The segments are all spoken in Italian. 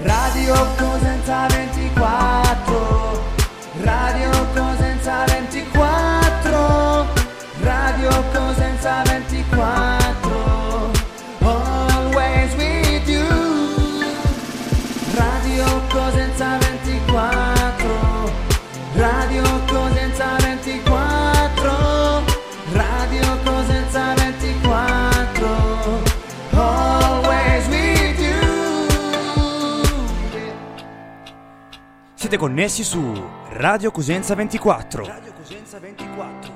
Radio Cosenza 24, Radio Cosenza 24, Radio Cosenza 24, always with you. Radio Cosenza 24, Radio Cosenza 24, Radio Cosenza 24, always with you. Siete connessi su Radio Cosenza 24. Radio Cosenza 24.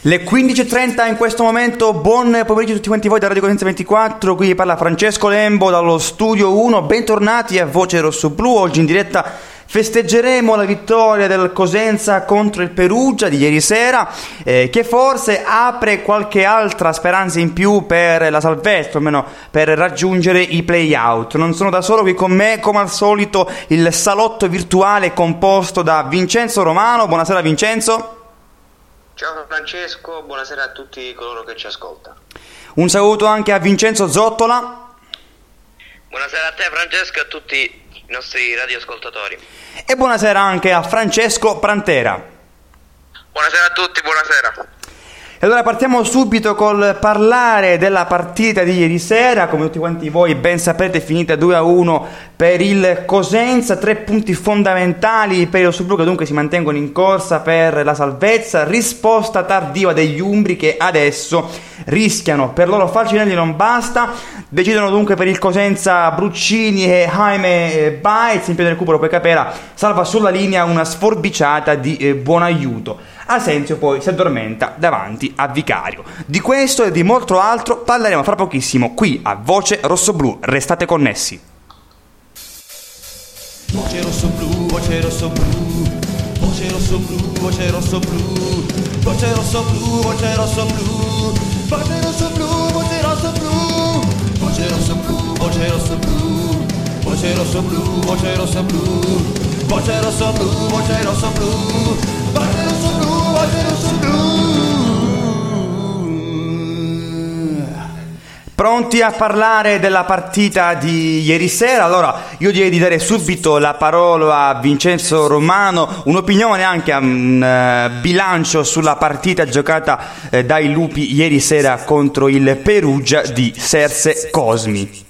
Le 15.30 in questo momento, buon pomeriggio a tutti quanti voi da Radio Cosenza 24, qui parla Francesco Lembo dallo Studio 1, bentornati a Voce Rosso Blu, oggi in diretta. Festeggeremo la vittoria del Cosenza contro il Perugia di ieri sera, che forse apre qualche altra speranza in più per la salvezza, almeno per raggiungere i play-out. Non sono da solo qui con me, come al solito, il salotto virtuale composto da Vincenzo Romano. Buonasera Vincenzo. Ciao Francesco, buonasera a tutti coloro che ci ascoltano. Un saluto anche a Vincenzo Zottola. Buonasera a te Francesco e a tutti i nostri radioascoltatori. E buonasera anche a Francesco Prantera. Buonasera a tutti, buonasera. E allora partiamo subito col parlare della partita di ieri sera. Come tutti quanti voi ben sapete, è finita 2-1 per il Cosenza. 3 punti fondamentali per il Rosso Blu, che dunque si mantengono in corsa per la salvezza. Risposta tardiva degli umbri, che adesso rischiano. Per loro Falcinelli non basta. Decidono dunque per il Cosenza Bruccini e Jaime Baez. In pieno recupero poi Capela salva sulla linea una sforbiciata di buon aiuto. Asensio poi si addormenta davanti a Vicario. Di questo e di molto altro parleremo fra pochissimo qui a Voce Rossoblu. Restate connessi. Voce Rossoblu, Voce Rossoblu, Voce Rossoblu, Voce Rossoblu, Voce Rossoblu, Voce Rossoblu, Voce Rossoblu, Voce Rossoblu. Voce rosso blu, voce rosso blu, voce rosso blu, voce rosso blu, voce rosso blu, voce rosso blu, voce rosso blu, voce rosso blu. Pronti a parlare della partita di ieri sera? Allora io direi di dare subito la parola a Vincenzo Romano, un'opinione anche a un bilancio sulla partita giocata dai lupi ieri sera contro il Perugia di Serse Cosmi.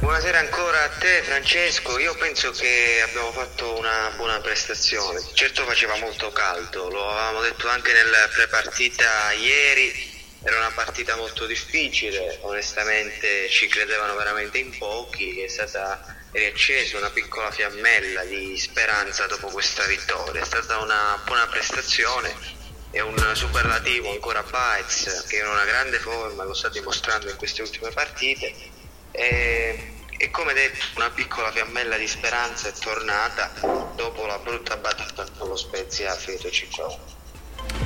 Buonasera ancora a te Francesco, io penso che abbiamo fatto una buona prestazione, certo faceva molto caldo, lo avevamo detto anche nella prepartita ieri. Era una partita molto difficile, onestamente ci credevano veramente in pochi, è stata riaccesa una piccola fiammella di speranza dopo questa vittoria, è stata una buona prestazione e un superlativo ancora a Baez, che in una grande forma lo sta dimostrando in queste ultime partite e come detto una piccola fiammella di speranza è tornata dopo la brutta battuta con lo Spezia a Fieto Ciccio.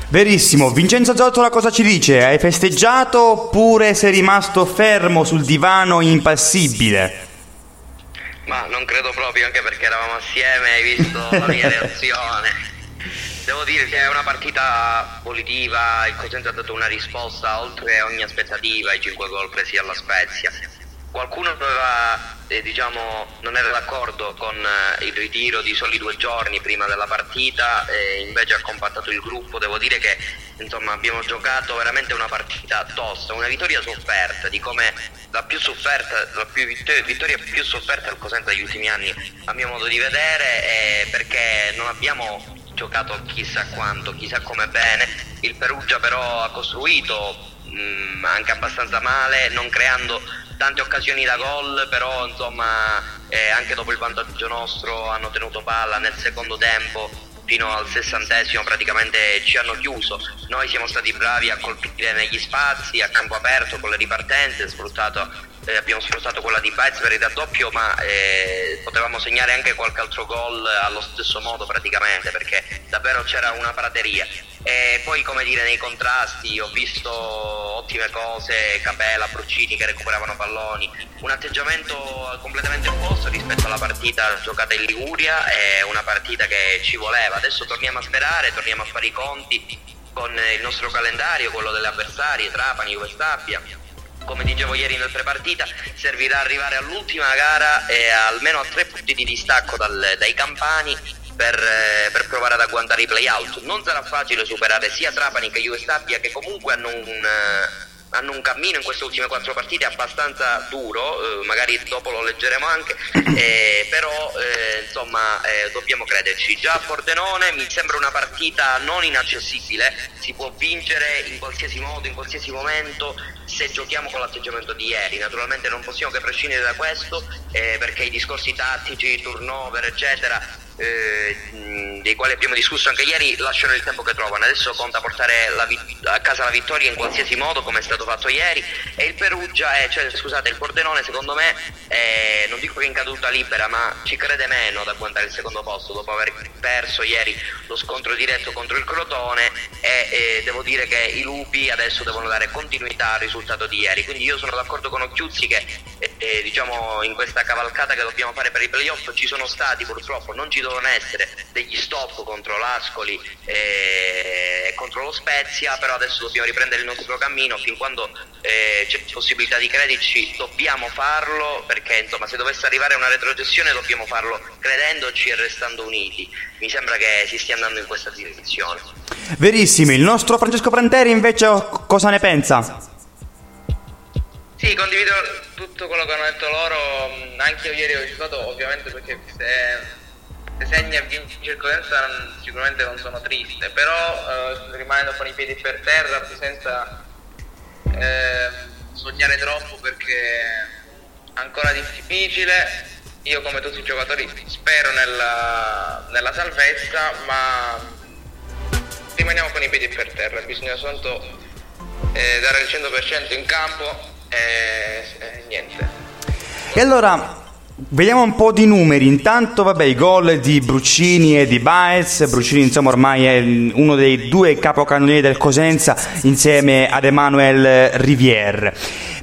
Verissimo. Vincenzo Zottola cosa ci dice? Hai festeggiato oppure sei rimasto fermo sul divano impassibile? Ma non credo proprio, anche perché eravamo assieme, hai visto la mia reazione. Devo dire che è una partita positiva, il Cosenza ha dato una risposta oltre ogni aspettativa, i 5 gol presi alla Spezia. Qualcuno aveva, non era d'accordo con il ritiro di soli 2 giorni prima della partita e invece ha compattato il gruppo. Devo dire che abbiamo giocato veramente una partita tosta, una vittoria sofferta, di come la vittoria più sofferta al Cosenza degli ultimi anni a mio modo di vedere, perché non abbiamo giocato chissà quanto, chissà come bene. Il Perugia però ha costruito anche abbastanza male, non creando tante occasioni da gol, però anche dopo il vantaggio nostro hanno tenuto palla nel secondo tempo fino al 60° praticamente ci hanno chiuso. Noi siamo stati bravi a colpire negli spazi, a campo aperto con le ripartenze, abbiamo sfruttato quella di Baez per il raddoppio, ma potevamo segnare anche qualche altro gol allo stesso modo praticamente, perché davvero c'era una prateria. E poi, come dire, nei contrasti ho visto ottime cose, Capela, Bruccini che recuperavano palloni, un atteggiamento completamente opposto rispetto alla partita giocata in Liguria, è una partita che ci voleva. Adesso torniamo a sperare, torniamo a fare i conti con il nostro calendario, quello delle avversarie, Trapani, Juve Stabia. Come dicevo ieri nel prepartita, servirà arrivare all'ultima gara e almeno a 3 punti di distacco dai campani per provare ad agguantare i play-out. Non sarà facile superare sia Trapani che Juve Stabia, che comunque hanno un cammino in queste ultime 4 partite abbastanza duro, magari dopo lo leggeremo anche, però dobbiamo crederci. Già a Pordenone mi sembra una partita non inaccessibile, si può vincere in qualsiasi modo, in qualsiasi momento, se giochiamo con l'atteggiamento di ieri. Naturalmente non possiamo che prescindere da questo, perché i discorsi tattici, turnover eccetera, dei quali abbiamo discusso anche ieri, lasciano il tempo che trovano. Adesso conta portare a casa la vittoria in qualsiasi modo, come è stato fatto ieri, e il Pordenone secondo me non dico che in caduta libera, ma ci crede meno ad agguantare il secondo posto dopo aver perso ieri lo scontro diretto contro il Crotone, e devo dire che i lupi adesso devono dare continuità al risultato di ieri. Quindi io sono d'accordo con Occhiuzzi che in questa cavalcata che dobbiamo fare per i playoff ci sono stati, purtroppo non ci devono essere degli stop contro l'Ascoli e contro lo Spezia, però adesso dobbiamo riprendere il nostro cammino. Fin quando c'è possibilità di crederci dobbiamo farlo, perché se dovesse arrivare una retrocessione dobbiamo farlo credendoci e restando uniti. Mi sembra che si stia andando in questa direzione. Verissimo. Il nostro Francesco Prantera invece cosa ne pensa? Sì, condivido tutto quello che hanno detto loro. Anche io ieri ho giocato, ovviamente, perché se segna e vince il Cosenza sicuramente non sono triste, però rimanendo con i piedi per terra senza sognare troppo, perché ancora difficile. Io, come tutti i giocatori, spero nella salvezza, ma rimaniamo con i piedi per terra. Bisogna soltanto dare il 100% in campo e niente. E allora vediamo un po' di numeri. Intanto i gol di Bruccini e di Baez. Bruccini ormai è uno dei 2 capocannonieri del Cosenza insieme ad Emanuel Rivier.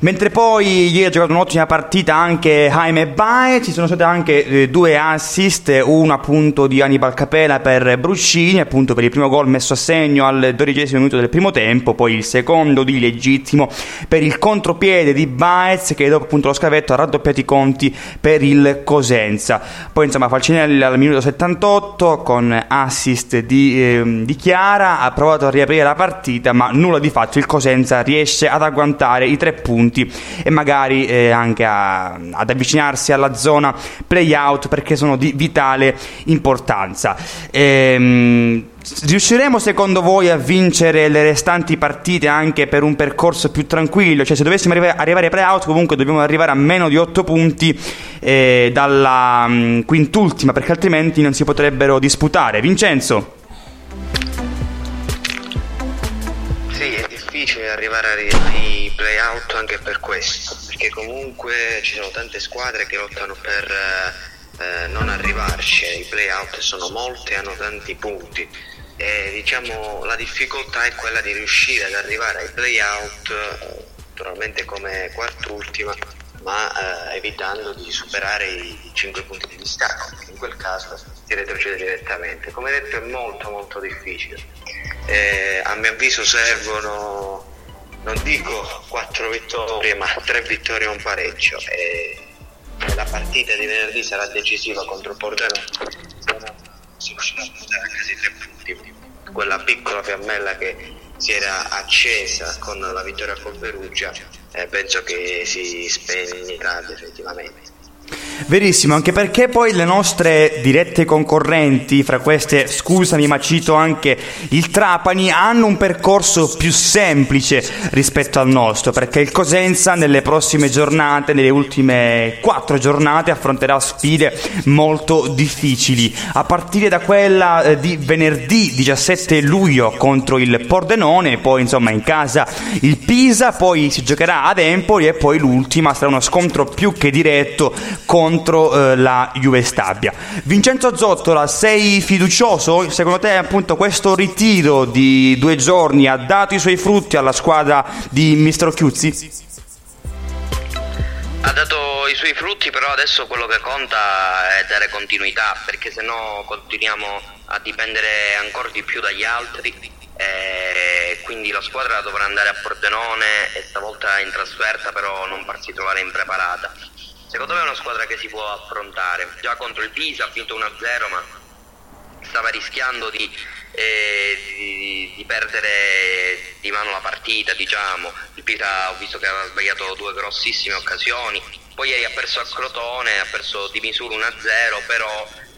Mentre poi ieri ha giocato un'ottima partita anche Jaime Baez. Ci sono state anche 2 assist, uno appunto di Hannibal Capela per Bruccini, appunto per il primo gol messo a segno al 12° minuto del primo tempo, poi il secondo di legittimo per il contropiede di Baez, che dopo appunto lo scavetto ha raddoppiato i conti per il Cosenza. Poi Falcinelli al minuto 78 con assist di Chiara ha provato a riaprire la partita, ma nulla di fatto. Il Cosenza riesce ad agguantare i 3 punti e magari anche ad avvicinarsi alla zona play-out, perché sono di vitale importanza. Riusciremo secondo voi a vincere le restanti partite anche per un percorso più tranquillo? Cioè, se dovessimo arrivare ai play-out comunque dobbiamo arrivare a meno di 8 punti dalla quintultima, perché altrimenti non si potrebbero disputare. Vincenzo? Sì, è difficile arrivare ai play-out anche per questo, perché comunque ci sono tante squadre che lottano per non arrivarci. I play-out sono molti, hanno tanti punti, e la difficoltà è quella di riuscire ad arrivare ai play-out naturalmente come quart'ultima, ma evitando di superare i 5 punti di distacco. In quel caso si retrocede direttamente. Come detto, è molto molto difficile. A mio avviso servono, non dico 4 vittorie, ma 3 vittorie e un pareggio. La partita di venerdì sarà decisiva contro Pordenone. Si riuscirà a portare a casa i 3 punti. Quella piccola fiammella che si era accesa con la vittoria con Perugia penso che si spegnerà definitivamente. Verissimo, anche perché poi le nostre dirette concorrenti, fra queste, scusami ma cito anche il Trapani, hanno un percorso più semplice rispetto al nostro, perché il Cosenza nelle prossime giornate, nelle ultime 4 giornate, affronterà sfide molto difficili, a partire da quella di venerdì 17 luglio contro il Pordenone, poi insomma in casa il Pisa, poi si giocherà ad Empoli e poi l'ultima sarà uno scontro più che diretto contro la Juve Stabia. Vincenzo Zottola, sei fiducioso? Secondo te appunto questo ritiro di 2 giorni ha dato i suoi frutti alla squadra di mister Occhiuzzi? Ha dato i suoi frutti, però adesso quello che conta è dare continuità, perché sennò continuiamo a dipendere ancora di più dagli altri. Quindi la squadra dovrà andare a Pordenone e stavolta in trasferta, però non farsi trovare impreparata. Secondo me è una squadra che si può affrontare. Già contro il Pisa ha vinto 1-0, ma stava rischiando di perdere di mano la partita, diciamo. Il Pisa ho visto che aveva sbagliato 2 grossissime occasioni, poi ieri ha perso a Crotone, ha perso di misura 1-0, però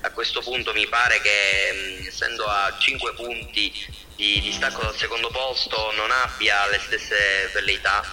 a questo punto mi pare che essendo a 5 punti di distacco dal secondo posto non abbia le stesse velleità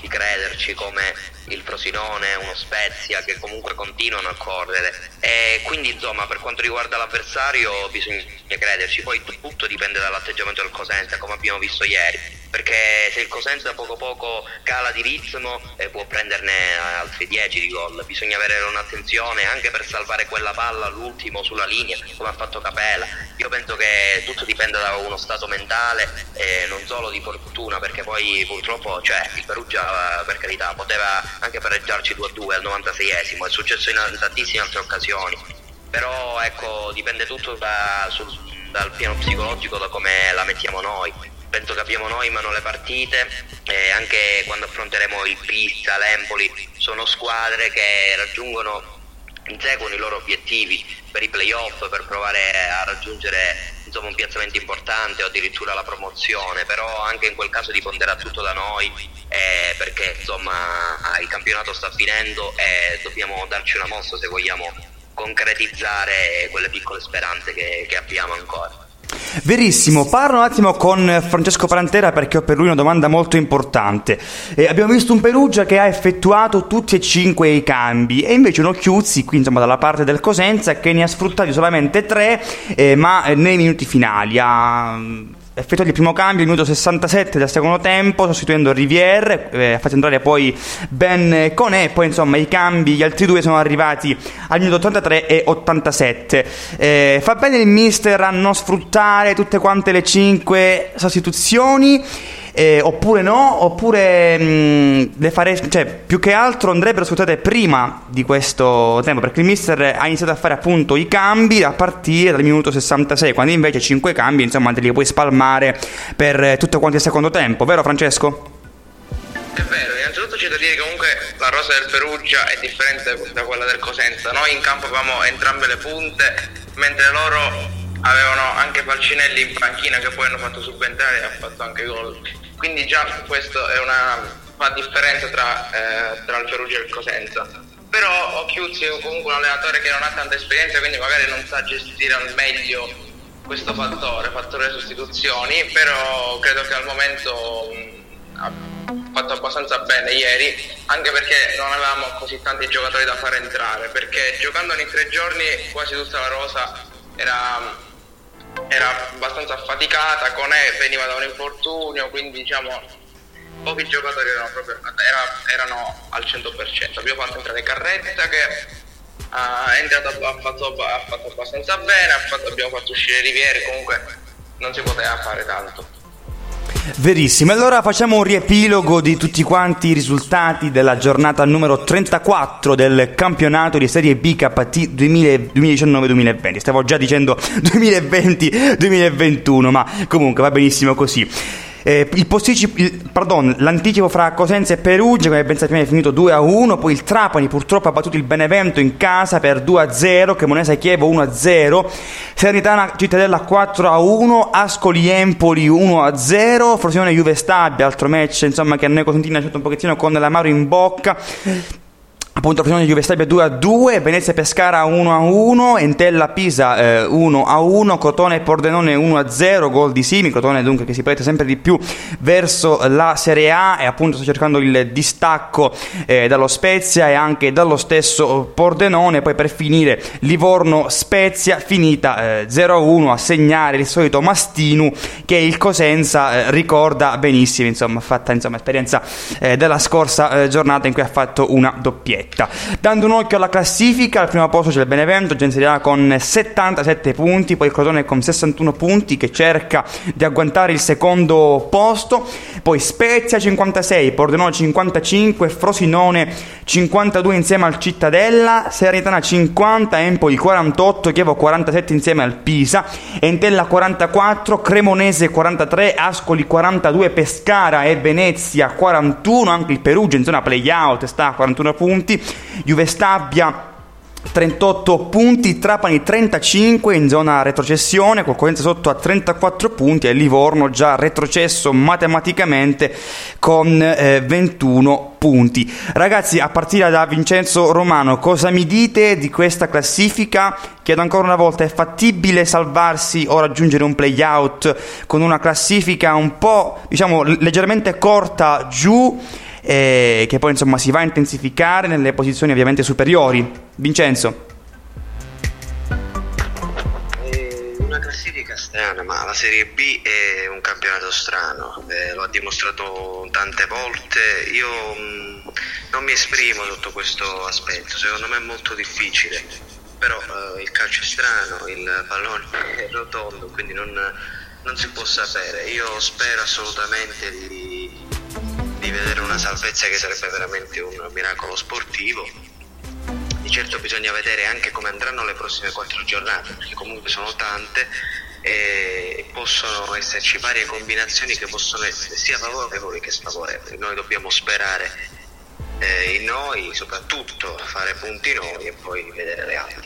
di crederci come il Frosinone, uno Spezia che comunque continuano a correre, e quindi insomma per quanto riguarda l'avversario bisogna crederci, poi tutto dipende dall'atteggiamento del Cosenza, come abbiamo visto ieri, perché se il Cosenza poco poco cala di ritmo può prenderne altri 10 di gol. Bisogna avere un'attenzione anche per salvare quella palla all'ultimo sulla linea come ha fatto Capela. Io penso che tutto dipenda da uno stato mentale e non solo di fortuna, perché poi purtroppo il Perugia, per carità, poteva anche pareggiarci 2-2 al 96esimo, è successo in tantissime altre occasioni, però ecco dipende tutto dal piano psicologico, da come la mettiamo noi. Penso che abbiamo noi in mano le partite, anche quando affronteremo il Pisa, l'Empoli, sono squadre che inseguono i loro obiettivi per i play-off, per provare a raggiungere un piazzamento importante o addirittura la promozione, però anche in quel caso dipenderà tutto da noi, perché il campionato sta finendo e dobbiamo darci una mossa se vogliamo concretizzare quelle piccole speranze che abbiamo ancora. Verissimo, parlo un attimo con Francesco Prantera perché ho per lui una domanda molto importante. Abbiamo visto un Perugia che ha effettuato tutti e 5 i cambi e invece un Occhiuzzi, qui dalla parte del Cosenza, che ne ha sfruttati solamente 3, ma nei minuti finali effettuato il primo cambio, il minuto 67 del secondo tempo, sostituendo Rivière, facendo entrare poi Ben Conè, poi i cambi, gli altri 2 sono arrivati al minuto 83 e 87. Fa bene il mister a non sfruttare tutte quante le 5 sostituzioni? Oppure no? Oppure le fare, più che altro andrebbero sfruttate prima di questo tempo, perché il mister ha iniziato a fare appunto i cambi a partire dal minuto 66, quando invece 5 cambi te li puoi spalmare per tutto quanto il secondo tempo, vero Francesco? È vero, innanzitutto c'è da dire che comunque la rosa del Perugia è differente da quella del Cosenza. Noi in campo avevamo entrambe le punte, mentre loro avevano anche Falcinelli in panchina, che poi hanno fatto subentrare e ha fatto anche gol. Quindi già questo è una differenza tra il Perugia e il Cosenza. Però Occhiuzzi è comunque un allenatore che non ha tanta esperienza, quindi magari non sa gestire al meglio questo fattore sostituzioni, però credo che al momento ha fatto abbastanza bene ieri, anche perché non avevamo così tanti giocatori da far entrare, perché giocando ogni 3 giorni quasi tutta la rosa era abbastanza affaticata, Conè veniva da un infortunio, quindi pochi giocatori erano al 100%. Abbiamo fatto entrare Carretta, che è entrato, ha fatto abbastanza bene, abbiamo fatto uscire Riviere, comunque non si poteva fare tanto. Verissimo, allora facciamo un riepilogo di tutti quanti i risultati della giornata numero 34 del campionato di Serie B KT 2019-2020. Stavo già dicendo 2020-2021, ma comunque va benissimo così. L'anticipo fra Cosenza e Perugia, come ben sappiamo, è finito 2-1. Poi il Trapani purtroppo ha battuto il Benevento in casa per 2-0, Cremonese Chievo 1-0, Serenitana Cittadella 4-1, Ascoli Empoli 1-0, Frosinone Juve Stabia, altro match che a noi cosentini ha lasciato un pochettino con l'amaro in bocca, appunto Frosinone Juve Stabia 2-2, Venezia Pescara 1-1, Entella Pisa 1-1, Crotone Pordenone 1-0, gol di Simi. Crotone dunque che si prende sempre di più verso la Serie A e appunto sta cercando il distacco dallo Spezia e anche dallo stesso Pordenone. Poi per finire Livorno Spezia finita 0-1, a segnare il solito Mastinu, che il Cosenza ricorda benissimo, insomma, fatta esperienza della scorsa giornata in cui ha fatto una doppietta. Dando un occhio alla classifica, al primo posto c'è il Benevento, già in Serie A con 77 punti, poi il Crotone con 61 punti che cerca di agguantare il secondo posto, poi Spezia 56, Pordenone 55, Frosinone 52 insieme al Cittadella, Serenitana 50, Empoli 48, Chievo 47 insieme al Pisa, Entella 44, Cremonese 43, Ascoli 42, Pescara e Venezia 41, anche il Perugia in zona play-out sta a 41 punti, Juve Stabia 38 punti, Trapani 35 in zona retrocessione, col Cosenza sotto a 34 punti e Livorno già retrocesso matematicamente con 21 punti. Ragazzi, a partire da Vincenzo Romano, cosa mi dite di questa classifica? Chiedo ancora una volta, è fattibile salvarsi o raggiungere un play-out con una classifica un po', diciamo, leggermente corta giù, che poi insomma si va a intensificare nelle posizioni ovviamente superiori? Vincenzo. Una classifica strana, ma la Serie B è un campionato strano, lo ha dimostrato tante volte. Io non mi esprimo sotto questo aspetto, secondo me è molto difficile, però il calcio è strano, il pallone è rotondo, quindi non si può sapere. Io spero assolutamente di vedere una salvezza, che sarebbe veramente un miracolo sportivo. Di certo bisogna vedere anche come andranno le prossime 4 giornate, perché comunque sono tante e possono esserci varie combinazioni che possono essere sia favorevoli che sfavorevoli. Noi dobbiamo sperare in noi, soprattutto fare punti noi e poi vedere le altre.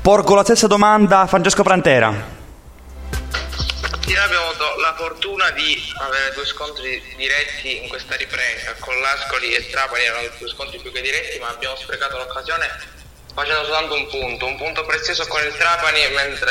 Porgo la stessa domanda a Francesco Prantera. Abbiamo avuto la fortuna di avere 2 scontri diretti in questa ripresa, con l'Ascoli e Trapani erano 2 scontri più che diretti, ma abbiamo sprecato l'occasione facendo soltanto un punto prezioso con il Trapani, mentre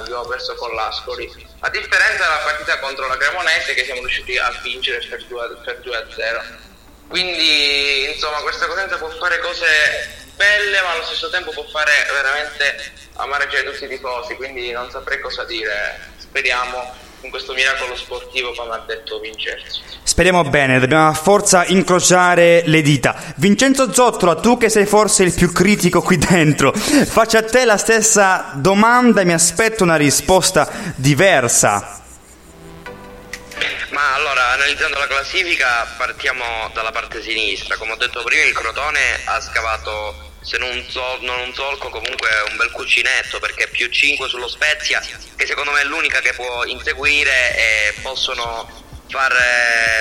abbiamo perso con l'Ascoli, a differenza della partita contro la Cremonese che siamo riusciti a vincere per 2-0. Quindi insomma questa Cosenza può fare cose belle, ma allo stesso tempo può fare veramente amareggiare tutti i tifosi, quindi non saprei cosa dire. Speriamo in questo miracolo sportivo, come ha detto Vincenzo. Speriamo bene, dobbiamo a forza incrociare le dita. Vincenzo Zottola, tu che sei forse il più critico qui dentro, faccio a te la stessa domanda e mi aspetto una risposta diversa. Ma allora, analizzando la classifica, partiamo dalla parte sinistra. Come ho detto prima, il Crotone ha scavato, se non un solco, comunque un bel cuscinetto, perché più 5 sullo Spezia, che secondo me è l'unica che può inseguire e possono far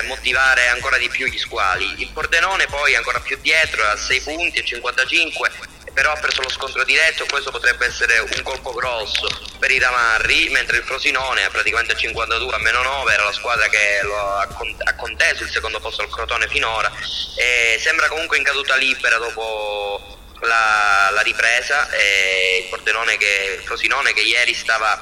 motivare ancora di più gli squali. Il Pordenone poi ancora più dietro, a 6 punti e 55, però ha preso lo scontro diretto, questo potrebbe essere un colpo grosso per i Damarri, mentre il Frosinone ha praticamente 52 a meno 9, era la squadra che ha conteso il secondo posto al Crotone finora, e sembra comunque in caduta libera dopo la ripresa, e il Frosinone che ieri stava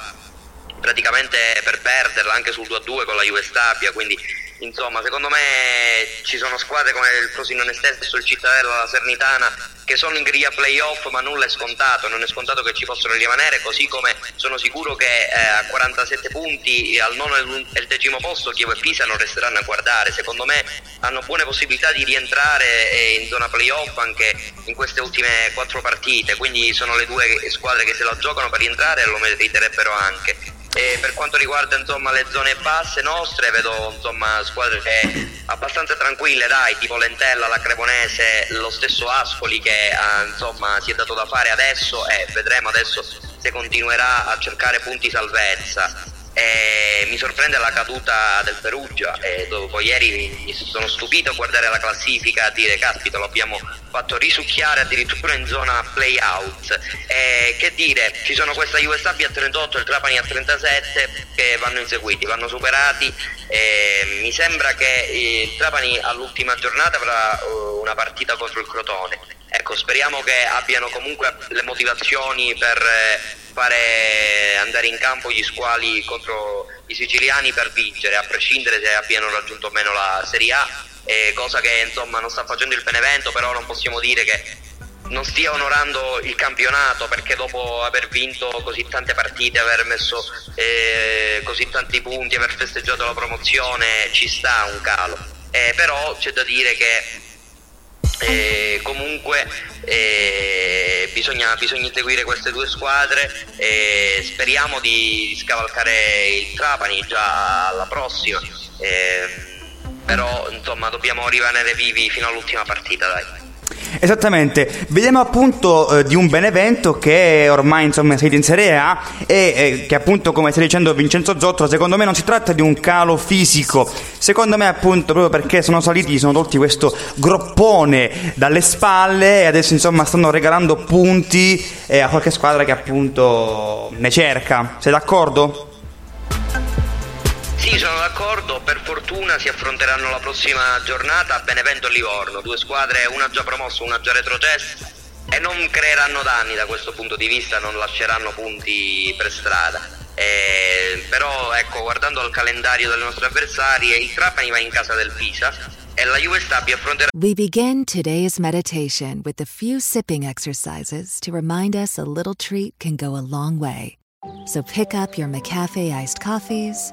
praticamente per perderla anche sul 2-2 con la Juve Stabia, quindi insomma secondo me ci sono squadre come il Frosinone stesso, il Cittadella, la Sernitana, che sono in griglia playoff, ma nulla è scontato, non è scontato che ci possano rimanere, così come sono sicuro che a 47 punti al nono e il decimo posto Chievo e Pisa non resteranno a guardare. Secondo me hanno buone possibilità di rientrare in zona playoff anche in queste ultime 4 partite, quindi sono le 2 squadre che se la giocano per rientrare e lo meriterebbero anche. E per quanto riguarda insomma le zone basse nostre, vedo insomma squadre abbastanza tranquille, dai, tipo l'Entella, la Cremonese, lo stesso Ascoli che insomma si è dato da fare adesso, e vedremo adesso se continuerà a cercare punti salvezza. Mi sorprende la caduta del Perugia, dopo ieri mi sono stupito a guardare la classifica, a dire caspita, lo abbiamo fatto risucchiare addirittura in zona play-out. Che dire, ci sono questa Juve Stabia a 38 e il Trapani a 37 che vanno inseguiti, vanno superati. Mi sembra che il Trapani all'ultima giornata avrà una partita contro il Crotone, Ecco, speriamo che abbiano comunque le motivazioni per fare andare in campo gli squali contro i siciliani per vincere, a prescindere se abbiano raggiunto o meno la Serie A, cosa che insomma non sta facendo il Benevento, però non possiamo dire che non stia onorando il campionato, perché dopo aver vinto così tante partite, aver messo così tanti punti, aver festeggiato la promozione, ci sta un calo, però c'è da dire che comunque bisogna inseguire queste due squadre e speriamo di scavalcare il Trapani già alla prossima, però insomma dobbiamo rimanere vivi fino all'ultima partita, dai. Esattamente, vediamo appunto di un Benevento che ormai insomma è salito in Serie A e che appunto, come sta dicendo Vincenzo Zottola, secondo me non si tratta di un calo fisico, secondo me appunto proprio perché sono tolti questo groppone dalle spalle e adesso insomma stanno regalando punti a qualche squadra che appunto ne cerca. Sei d'accordo? Sì, sono d'accordo. Per fortuna si affronteranno la prossima giornata Benevento e Livorno, due squadre, una già promossa, una già retrocessa, e non creeranno danni da questo punto di vista, non lasceranno punti per strada. Però ecco, guardando al calendario delle nostre avversarie, il Trapani va in casa del Pisa e la Juve Stabia affronterà. We begin today's meditation with a few sipping exercises to remind us a little treat can go a long way. So pick up your McCafe iced coffees,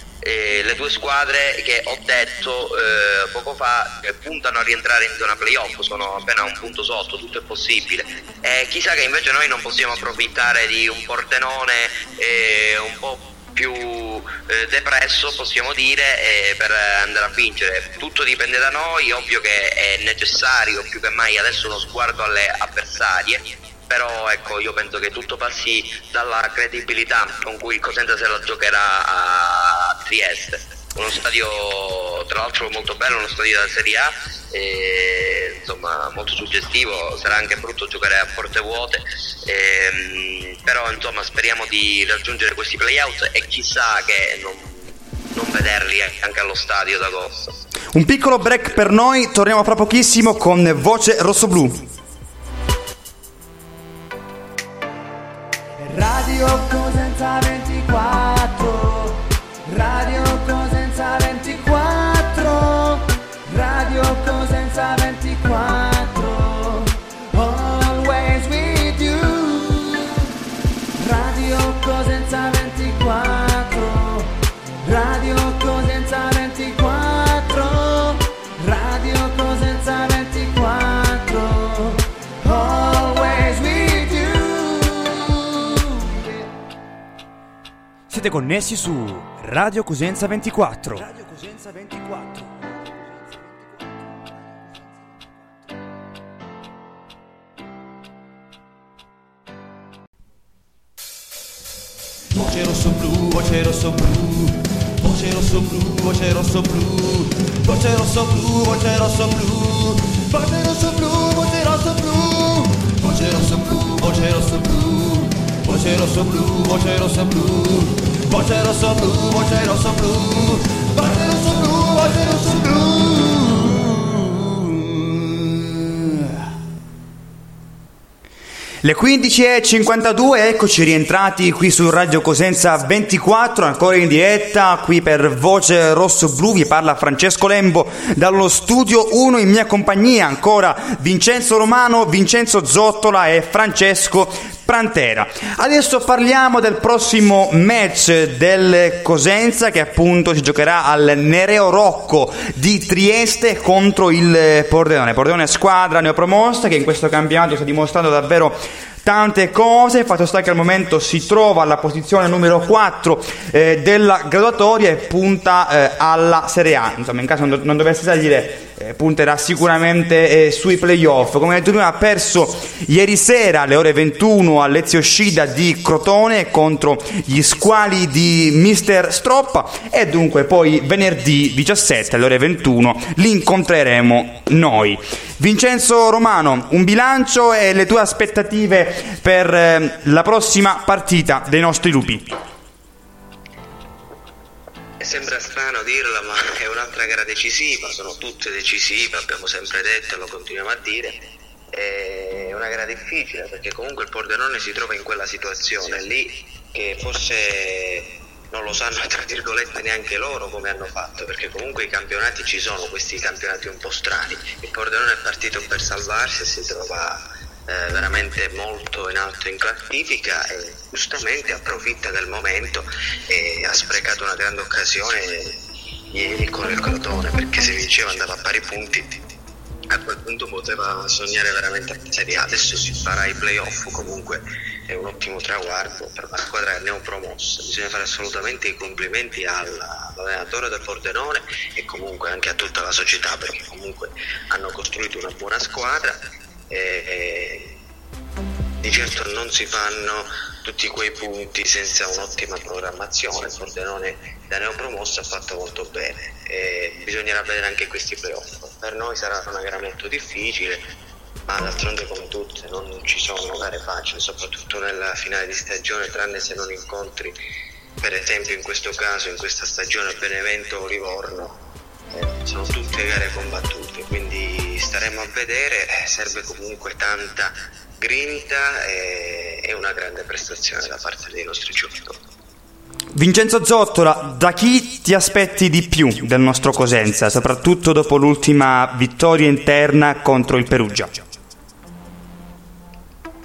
le due squadre che ho detto poco fa puntano a rientrare in zona playoff, sono appena un punto sotto, tutto è possibile. Chissà che invece noi non possiamo approfittare di un Pordenone un po' più depresso, possiamo dire, per andare a vincere. Tutto dipende da noi, ovvio che è necessario più che mai adesso uno sguardo alle avversarie, però ecco, io penso che tutto passi dalla credibilità con cui Cosenza se la giocherà a Trieste, uno stadio tra l'altro molto bello, uno stadio della Serie A, insomma molto suggestivo. Sarà anche brutto giocare a porte vuote, però insomma speriamo di raggiungere questi playout e chissà che non vederli anche allo stadio d'agosto. Un piccolo break per noi, torniamo fra pochissimo con Voce Rosso Blu. Radio Cosenza 24, Radio Cosenza 24, Radio Cosenza 24, always with you. Radio Cosenza 24, Radio Cosenza 24, Radio Cosenza 24, always with you. Siete connessi su Radio Cosenza 24. Radio Cosenza 24. Voce rosso blu, voce rosso blu, voce rosso blu, voce rosso blu, voce rosso blu, voce rosso blu, voce rosso blu, voce rosso blu, voce rosso blu, voce rosso blu. Voce rosso blu, voce rosso blu, voce rosso blu, voce rosso blu, voce rosso blu, voce rosso blu. Le 15:52, eccoci rientrati qui su Radio Cosenza 24, ancora in diretta qui per Voce Rosso Blu. Vi parla Francesco Lembo dallo studio 1, in mia compagnia ancora Vincenzo Romano, Vincenzo Zottola e Francesco Prantera. Adesso parliamo del prossimo match del Cosenza, che appunto si giocherà al Nereo Rocco di Trieste contro il Pordenone. Pordenone è squadra neopromossa che in questo campionato sta dimostrando davvero tante cose, fatto sta che al momento si trova alla posizione numero 4 della graduatoria e punta alla Serie A. Insomma, in caso non dovesse salire punterà sicuramente sui playoff. Come detto prima, ha perso ieri sera alle ore 21 all'Ezioscida di Crotone contro gli squali di Mister Stroppa, e dunque poi venerdì 17 alle ore 21 li incontreremo noi. Vincenzo Romano, un bilancio e le tue aspettative per la prossima partita dei nostri lupi. Sembra strano dirla, ma è un'altra gara decisiva, sono tutte decisive, abbiamo sempre detto e lo continuiamo a dire. È una gara difficile perché comunque il Pordenone si trova in quella situazione lì, che forse non lo sanno tra virgolette neanche loro come hanno fatto, perché comunque i campionati ci sono, questi campionati un po' strani. Il Pordenone è partito per salvarsi e si trova veramente molto in alto in classifica e giustamente approfitta del momento e ha sprecato una grande occasione ieri con il Crotone, perché se vinceva andava a pari punti, a quel punto poteva sognare veramente a Serie A. Adesso si farà i playoff, comunque è un ottimo traguardo per la squadra neopromossa. Bisogna fare assolutamente i complimenti all'allenatore del Pordenone e comunque anche a tutta la società, perché comunque hanno costruito una buona squadra. Di certo non si fanno tutti quei punti senza un'ottima programmazione. Il Pordenone da neopromossa ha fatto molto bene e bisognerà vedere anche questi playoff. Per noi sarà una gara molto difficile, ma d'altronde come tutte non ci sono gare facili, soprattutto nella finale di stagione, tranne se non incontri, per esempio in questo caso, in questa stagione, Benevento o Livorno. Sono tutte gare combattute, quindi staremo a vedere. Serve comunque tanta grinta e una grande prestazione da parte dei nostri giocatori. Vincenzo Zottola, da chi ti aspetti di più del nostro Cosenza, soprattutto dopo l'ultima vittoria interna contro il Perugia?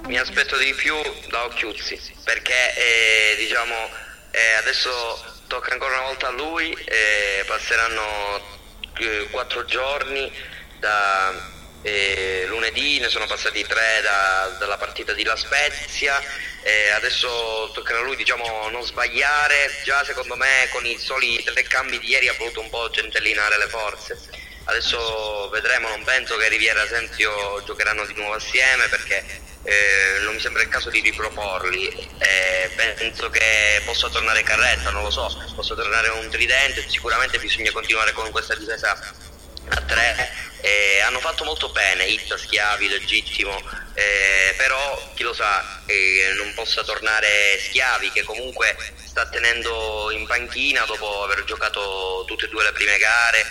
Mi aspetto di più da Occhiuzzi, perché adesso tocca ancora una volta a lui, passeranno 4 giorni da lunedì, ne sono passati 3 dalla partita di La Spezia, adesso toccherà a lui non sbagliare. Già secondo me con i soli 3 cambi di ieri ha voluto un po' gentellinare le forze. Adesso vedremo, non penso che Riviera e Sempio giocheranno di nuovo assieme, perché non mi sembra il caso di riproporli. Penso che possa tornare Carretta, non lo so, possa tornare un tridente. Sicuramente bisogna continuare con questa difesa a 3. Hanno fatto molto bene Itta, Schiavi, legittimo, però chi lo sa non possa tornare Schiavi, che comunque sta tenendo in panchina dopo aver giocato tutte e 2 le prime gare,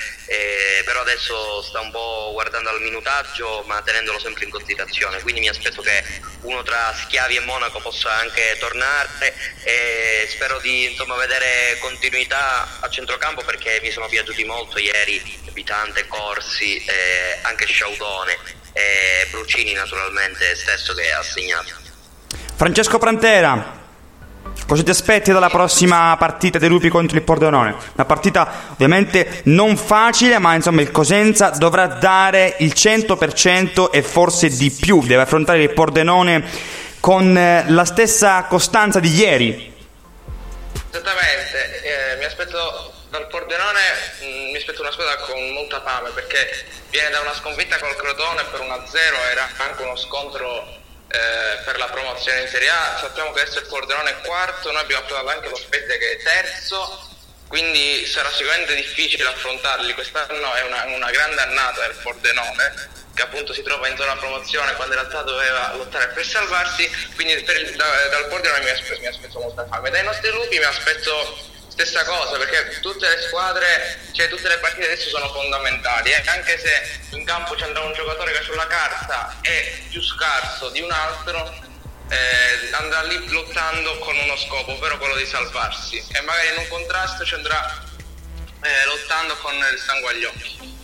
però adesso sta un po' guardando al minutaggio ma tenendolo sempre in considerazione, quindi mi aspetto che uno tra Schiavi e Monaco possa anche tornare, e spero di vedere continuità a centrocampo, perché mi sono piaciuti molto ieri Vitante, Corsi, anche Sciaudone e Bruccini naturalmente stesso, che ha segnato. Francesco Prantera, cosa ti aspetti dalla prossima partita dei lupi contro il Pordenone? Una partita ovviamente non facile, ma insomma il Cosenza dovrà dare il 100% e forse di più, deve affrontare il Pordenone con la stessa costanza di ieri. Esattamente, mi aspetto dal Pordenone una squadra con molta fame, perché viene da una sconfitta col Crotone per 1-0, era anche uno scontro per la promozione in Serie A. Sappiamo che adesso il Pordenone è quarto, noi abbiamo affrontato anche lo Spezia che è terzo, quindi sarà sicuramente difficile affrontarli. Quest'anno è una grande annata del Pordenone, che appunto si trova in zona promozione quando in realtà doveva lottare per salvarsi, quindi dal Pordenone mi aspetto molta fame. Dai nostri lupi mi aspetto stessa cosa, perché tutte le squadre, tutte le partite adesso sono fondamentali, anche se in campo ci andrà un giocatore che sulla carta è più scarso di un altro, andrà lì lottando con uno scopo, ovvero quello di salvarsi, e magari in un contrasto ci andrà lottando con il sangue agli occhi.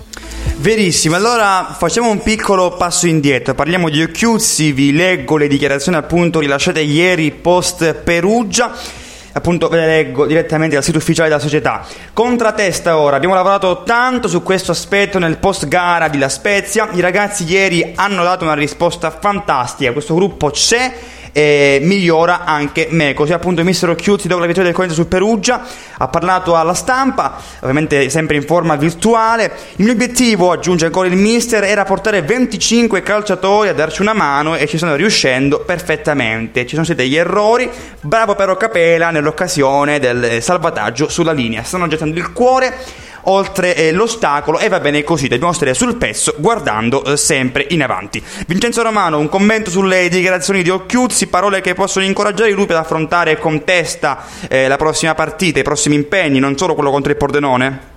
Verissimo, allora facciamo un piccolo passo indietro, parliamo di Occhiuzzi, vi leggo le dichiarazioni appunto rilasciate ieri post Perugia. Appunto ve le leggo direttamente dal sito ufficiale della società. Contratesta ora, abbiamo lavorato tanto su questo aspetto nel post gara di La Spezia, i ragazzi ieri hanno dato una risposta fantastica, questo gruppo c'è migliora anche me. Così appunto il mister Occhiuzzi, dopo la vittoria del Cosenza sul Perugia, ha parlato alla stampa, ovviamente sempre in forma virtuale. Il mio obiettivo, aggiunge ancora il mister, era portare 25 calciatori a darci una mano e ci sono riuscendo perfettamente. Ci sono stati degli errori, bravo però Capela nell'occasione del salvataggio sulla linea. Stanno gettando il cuore oltre l'ostacolo e va bene così, dobbiamo stare sul pezzo guardando sempre in avanti. Vincenzo Romano, un commento sulle dichiarazioni di Occhiuzzi, parole che possono incoraggiare il Lupe ad affrontare con testa la prossima partita, i prossimi impegni, non solo quello contro il Pordenone?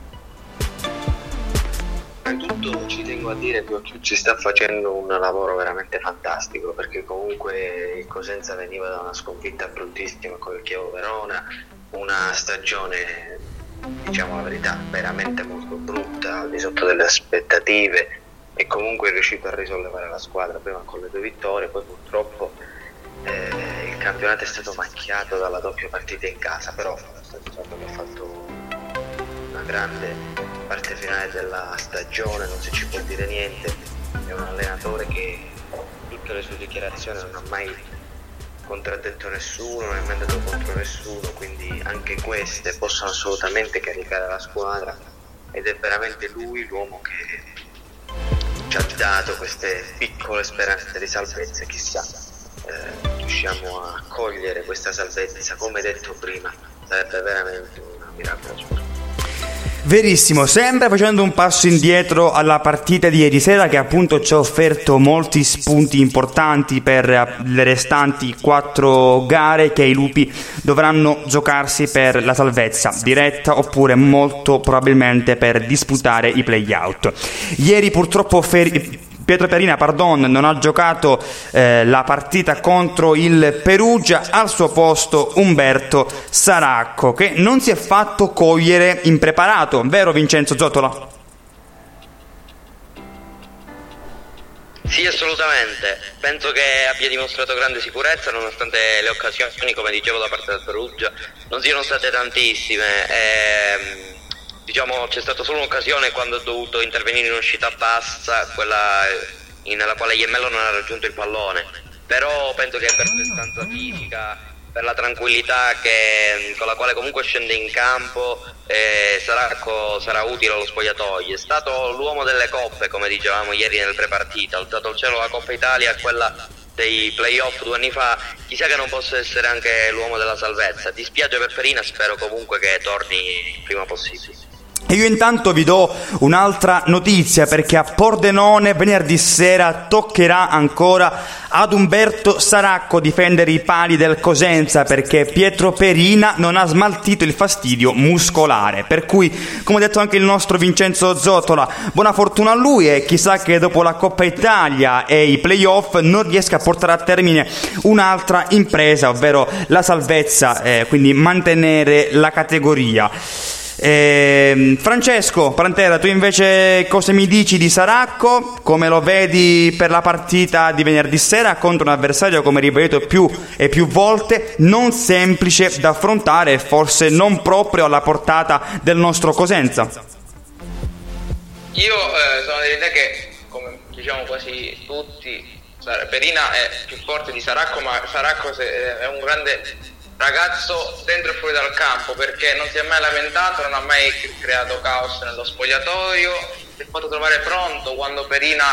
Innanzitutto ci tengo a dire che Occhiuzzi sta facendo un lavoro veramente fantastico, perché comunque il Cosenza veniva da una sconfitta bruttissima con il Chievo Verona, una stagione, diciamo la verità, veramente molto brutta, al di sotto delle aspettative, e comunque è riuscito a risollevare la squadra prima con le 2 vittorie, poi purtroppo il campionato è stato macchiato dalla doppia partita in casa, però ha fatto una grande parte finale della stagione, non si ci può dire niente, è un allenatore che tutte le sue dichiarazioni non ha mai contraddetto nessuno, non è mai andato contro nessuno, quindi anche queste possono assolutamente caricare la squadra, ed è veramente lui l'uomo che ci ha dato queste piccole speranze di salvezza. Chissà, riusciamo a cogliere questa salvezza, come detto prima, sarebbe veramente una miracolo. Verissimo, sempre facendo un passo indietro alla partita di ieri sera, che appunto ci ha offerto molti spunti importanti per le restanti 4 gare che i lupi dovranno giocarsi per la salvezza diretta oppure molto probabilmente per disputare i play-out. Ieri purtroppo Pietro Perina non ha giocato la partita contro il Perugia, al suo posto Umberto Saracco, che non si è fatto cogliere impreparato, vero Vincenzo Zottola? Sì, assolutamente, penso che abbia dimostrato grande sicurezza, nonostante le occasioni, come dicevo, da parte del Perugia non siano state tantissime. Diciamo c'è stata solo un'occasione quando ho dovuto intervenire in uscita bassa, quella nella quale Iemmello non ha raggiunto il pallone, però penso che per prestanza fisica, per la tranquillità con la quale comunque scende in campo, Saracco sarà utile allo spogliatoio. È stato l'uomo delle coppe, come dicevamo ieri nel prepartita, ha alzato al cielo la Coppa Italia e quella dei playoff 2 anni fa, chissà che non possa essere anche l'uomo della salvezza. Dispiace per Perina, spero comunque che torni il prima possibile. E io intanto vi do un'altra notizia, perché a Pordenone venerdì sera toccherà ancora ad Umberto Saracco difendere i pali del Cosenza, perché Pietro Perina non ha smaltito il fastidio muscolare, per cui, come ha detto anche il nostro Vincenzo Zottola, buona fortuna a lui e chissà che dopo la Coppa Italia e i play-off non riesca a portare a termine un'altra impresa, ovvero la salvezza, quindi mantenere la categoria. Francesco Prantera, tu invece cosa mi dici di Saracco? Come lo vedi per la partita di venerdì sera contro un avversario, come ripeto più e più volte, non semplice da affrontare e forse non proprio alla portata del nostro Cosenza? Io sono dell'idea che, come diciamo quasi tutti, Perina è più forte di Saracco, ma Saracco è un grande ragazzo dentro e fuori dal campo, perché non si è mai lamentato, non ha mai creato caos nello spogliatoio, si è fatto trovare pronto quando Perina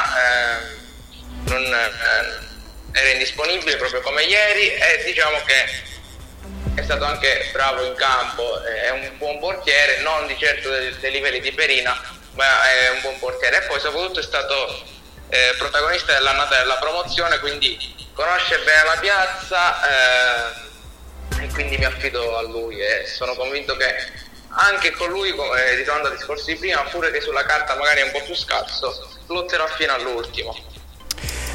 non era indisponibile, proprio come ieri, e diciamo che è stato anche bravo in campo, è un buon portiere, non di certo dei livelli di Perina, ma è un buon portiere, e poi soprattutto è stato protagonista dell'annata della promozione, quindi conosce bene la piazza, e quindi mi affido a lui e sono convinto che anche con lui, come ritorno al discorso di prima, pure che sulla carta magari è un po' più scarso, lotterà fino all'ultimo.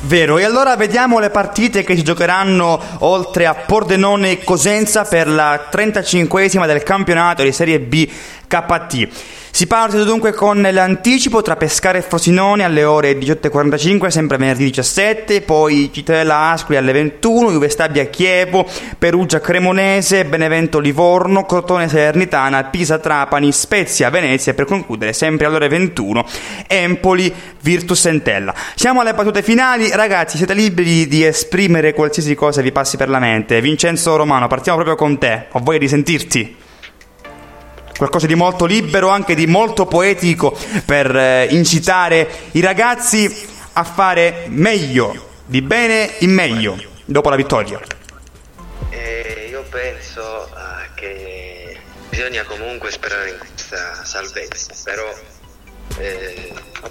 Vero, e allora vediamo le partite che si giocheranno oltre a Pordenone e Cosenza per la 35esima del campionato di Serie B KT. Si parte dunque con l'anticipo tra Pescara e Frosinone alle ore 18.45, sempre venerdì 17, poi Cittadella Ascoli alle 21, Juve Stabia Chievo, Perugia Cremonese, Benevento Livorno, Crotone Salernitana, Pisa Trapani, Spezia Venezia, per concludere sempre alle ore 21 Empoli Virtus Entella. Siamo alle battute finali, ragazzi, siete liberi di esprimere qualsiasi cosa vi passi per la mente. Vincenzo Romano, partiamo proprio con te, ho voglia di sentirti. Qualcosa di molto libero, anche di molto poetico, per incitare i ragazzi a fare meglio, di bene in meglio, dopo la vittoria. Io penso che bisogna comunque sperare in questa salvezza, però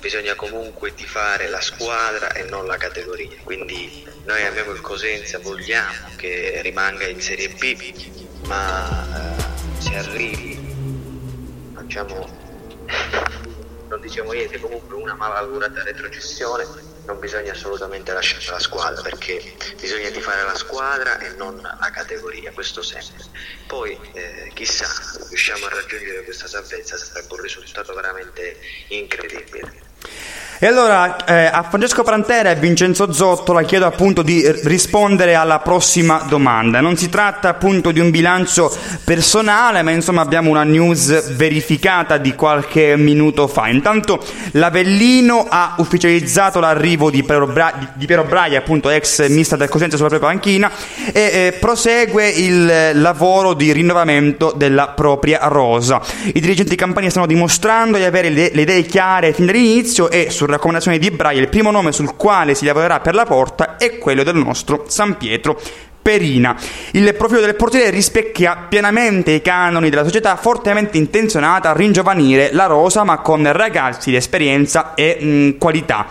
bisogna comunque tifare la squadra e non la categoria. Quindi noi abbiamo il Cosenza, vogliamo che rimanga in Serie B, ma se arrivi, non diciamo niente, comunque una malaugurata retrocessione non bisogna assolutamente lasciare la squadra, perché bisogna tifare la squadra e non la categoria, questo sempre. Poi chissà, riusciamo a raggiungere questa salvezza, sarebbe un risultato veramente incredibile. E allora a Francesco Prantera e Vincenzo Zottola chiedo appunto di rispondere alla prossima domanda. Non si tratta appunto di un bilancio personale, ma insomma abbiamo una news verificata di qualche minuto fa. Intanto l'Avellino ha ufficializzato l'arrivo di Piero Braia, appunto ex mister del Cosenza, sulla propria panchina e prosegue il lavoro di rinnovamento della propria rosa. I dirigenti campani stanno dimostrando di avere le idee chiare fin dall'inizio e su raccomandazione di Braia il primo nome sul quale si lavorerà per la porta è quello del nostro San Pietro Perina. Il profilo del portiere rispecchia pienamente i canoni della società fortemente intenzionata a ringiovanire la rosa, ma con ragazzi di esperienza e qualità.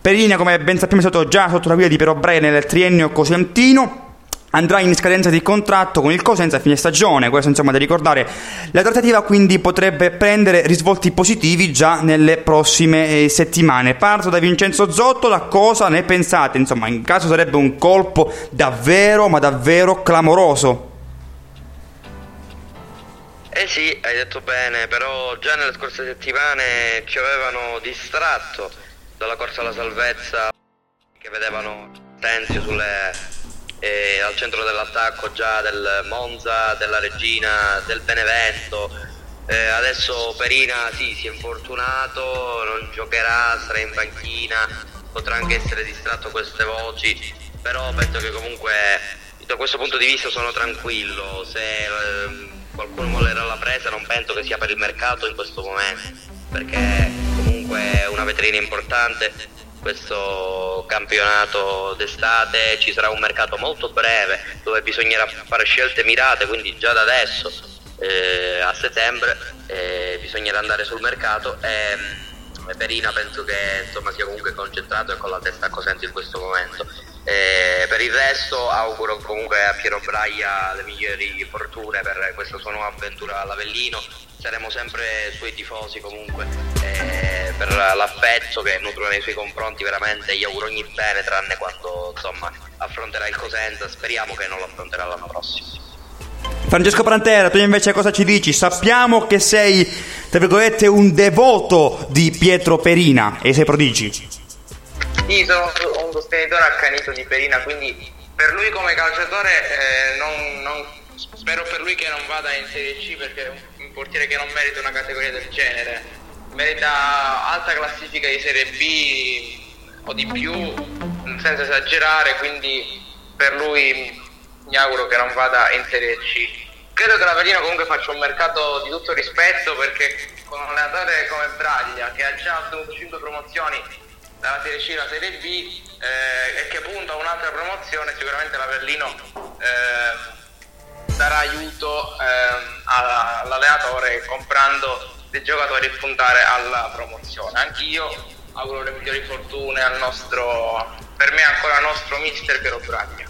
Perina, come ben sappiamo, è stato già sotto la guida di Piero Braia nel triennio cosentino. Andrà in scadenza di contratto con il Cosenza a fine stagione, questo insomma da ricordare. La trattativa quindi potrebbe prendere risvolti positivi già nelle prossime settimane. Parto da Vincenzo Zottola, cosa ne pensate? Insomma, in caso sarebbe un colpo davvero, ma davvero clamoroso. Eh sì, hai detto bene, però già nelle scorse settimane ci avevano distratto dalla corsa alla salvezza, che vedevano Tenzio sulle... E al centro dell'attacco già del Monza, della Regina, del Benevento. Adesso Perina si è infortunato, non giocherà, sarà in panchina, potrà anche essere distratto queste voci, però penso che comunque da questo punto di vista sono tranquillo. Se qualcuno volerà la presa non penso che sia per il mercato in questo momento, perché comunque è una vetrina importante questo campionato d'estate, ci sarà un mercato molto breve dove bisognerà fare scelte mirate, quindi già da adesso a settembre bisognerà andare sul mercato e Perina penso che insomma sia comunque concentrato e con la testa a Cosenza in questo momento. Per il resto auguro comunque a Piero Braia le migliori fortune per questa sua nuova avventura all'Avellino. Saremo sempre suoi tifosi comunque, per l'affetto che nutrono nei suoi confronti, veramente gli auguro ogni bene, tranne quando insomma affronterà il Cosenza, speriamo che non lo affronterà l'anno prossimo. Francesco Prantera, tu invece cosa ci dici? Sappiamo che sei, tra virgolette, un devoto di Pietro Perina e sei prodigi. Sì, sono un sostenitore accanito di Perina, quindi per lui come calciatore spero per lui che non vada in Serie C, perché è un portiere che non merita una categoria del genere, merita alta classifica di Serie B o di più, senza esagerare, quindi per lui mi auguro che non vada in Serie C. Credo che l'Avellino comunque faccia un mercato di tutto rispetto, perché con un allenatore come Braglia, che ha già ottenuto 5 promozioni dalla Serie C alla Serie B e che punta a un'altra promozione, sicuramente l'Avellino darà aiuto all'allenatore comprando dei giocatori e puntare alla promozione. Anch'io auguro le migliori fortune al nostro, per me ancora nostro mister Piero Braia.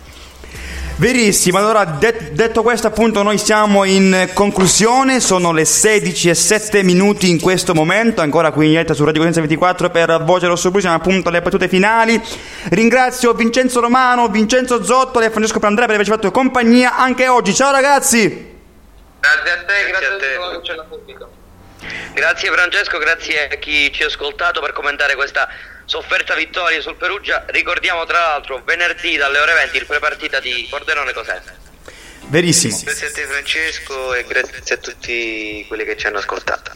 Verissimo, allora detto questo appunto noi siamo in conclusione, sono le 16:07 in questo momento, ancora qui in diretta su Radio Cosenza 24 per Voce Rosso Blu, siamo appunto alle battute finali. Ringrazio Vincenzo Romano, Vincenzo Zottola e Francesco Prantera per averci fatto compagnia anche oggi, ciao ragazzi! Grazie a te, grazie a tutti. Grazie Francesco, grazie a chi ci ha ascoltato per commentare questa sofferta vittoria sul Perugia. Ricordiamo tra l'altro venerdì dalle ore 20 il prepartita di Pordenone Cosenza. Verissimo. Grazie a te Francesco e grazie a tutti quelli che ci hanno ascoltato.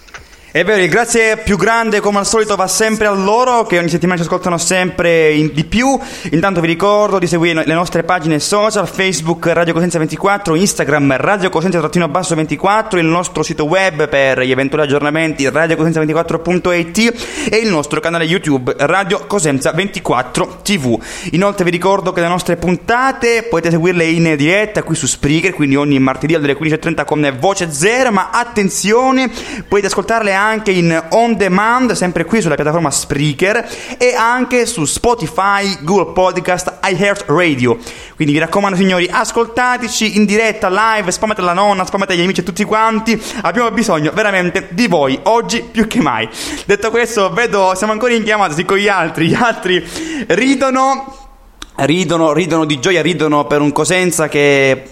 È vero, il grazie più grande come al solito va sempre a loro che ogni settimana ci ascoltano sempre di più. Intanto vi ricordo di seguire le nostre pagine social, Facebook Radio Cosenza 24, Instagram Radio Cosenza-24, il nostro sito web per gli eventuali aggiornamenti radiocosenza24.it e il nostro canale YouTube Radio Cosenza 24 TV. Inoltre vi ricordo che le nostre puntate potete seguirle in diretta qui su Spreaker, quindi ogni martedì alle 15.30 con Voce Zero, ma attenzione, potete ascoltarle anche in on demand, sempre qui sulla piattaforma Spreaker e anche su Spotify, Google Podcast, iHeartRadio. Quindi vi raccomando signori, ascoltateci in diretta, live, spammate la nonna, spammate gli amici e tutti quanti, abbiamo bisogno veramente di voi, oggi più che mai. Detto questo, vedo, siamo ancora in chiamata, sì, con gli altri ridono di gioia, ridono per un Cosenza che...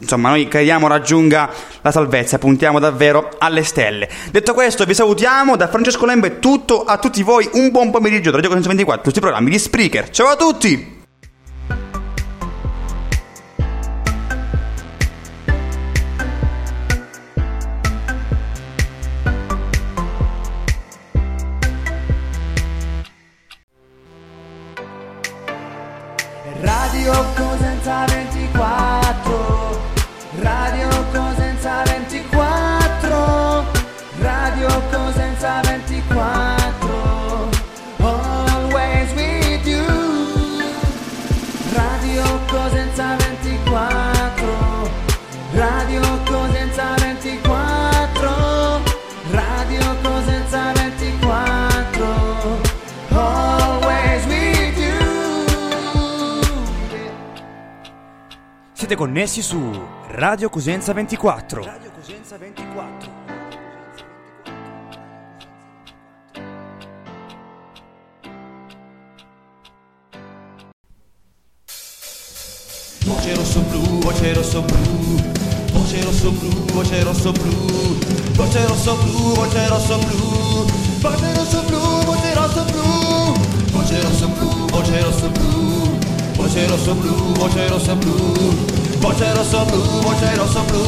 insomma noi crediamo raggiunga la salvezza, puntiamo davvero alle stelle. Detto questo vi salutiamo, da Francesco Lembo è tutto, a tutti voi un buon pomeriggio da Radio Cosenza 24, tutti i programmi di Spreaker. Ciao a tutti! Radio Cosenza 24, Radio Cosenza 24, Radio Cosenza 24, always with you. Radio Cosenza 24, Radio Cosenza 24, Radio Cosenza 24, always with you. Siete connessi su Radio Cosenza 24. Radio Cosenza 24. Voce rosso blu, voce rosso blu, voce rosso blu, voce rosso blu, voce rosso blu, voce rosso blu, voce rosso blu, voce rosso blu, voce rosso blu, voce rosso blu, voce rosso blu, voce rosso blu. Voce rosso blu, voce rosso blu,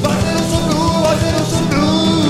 voce rosso blu, voce rosso blu.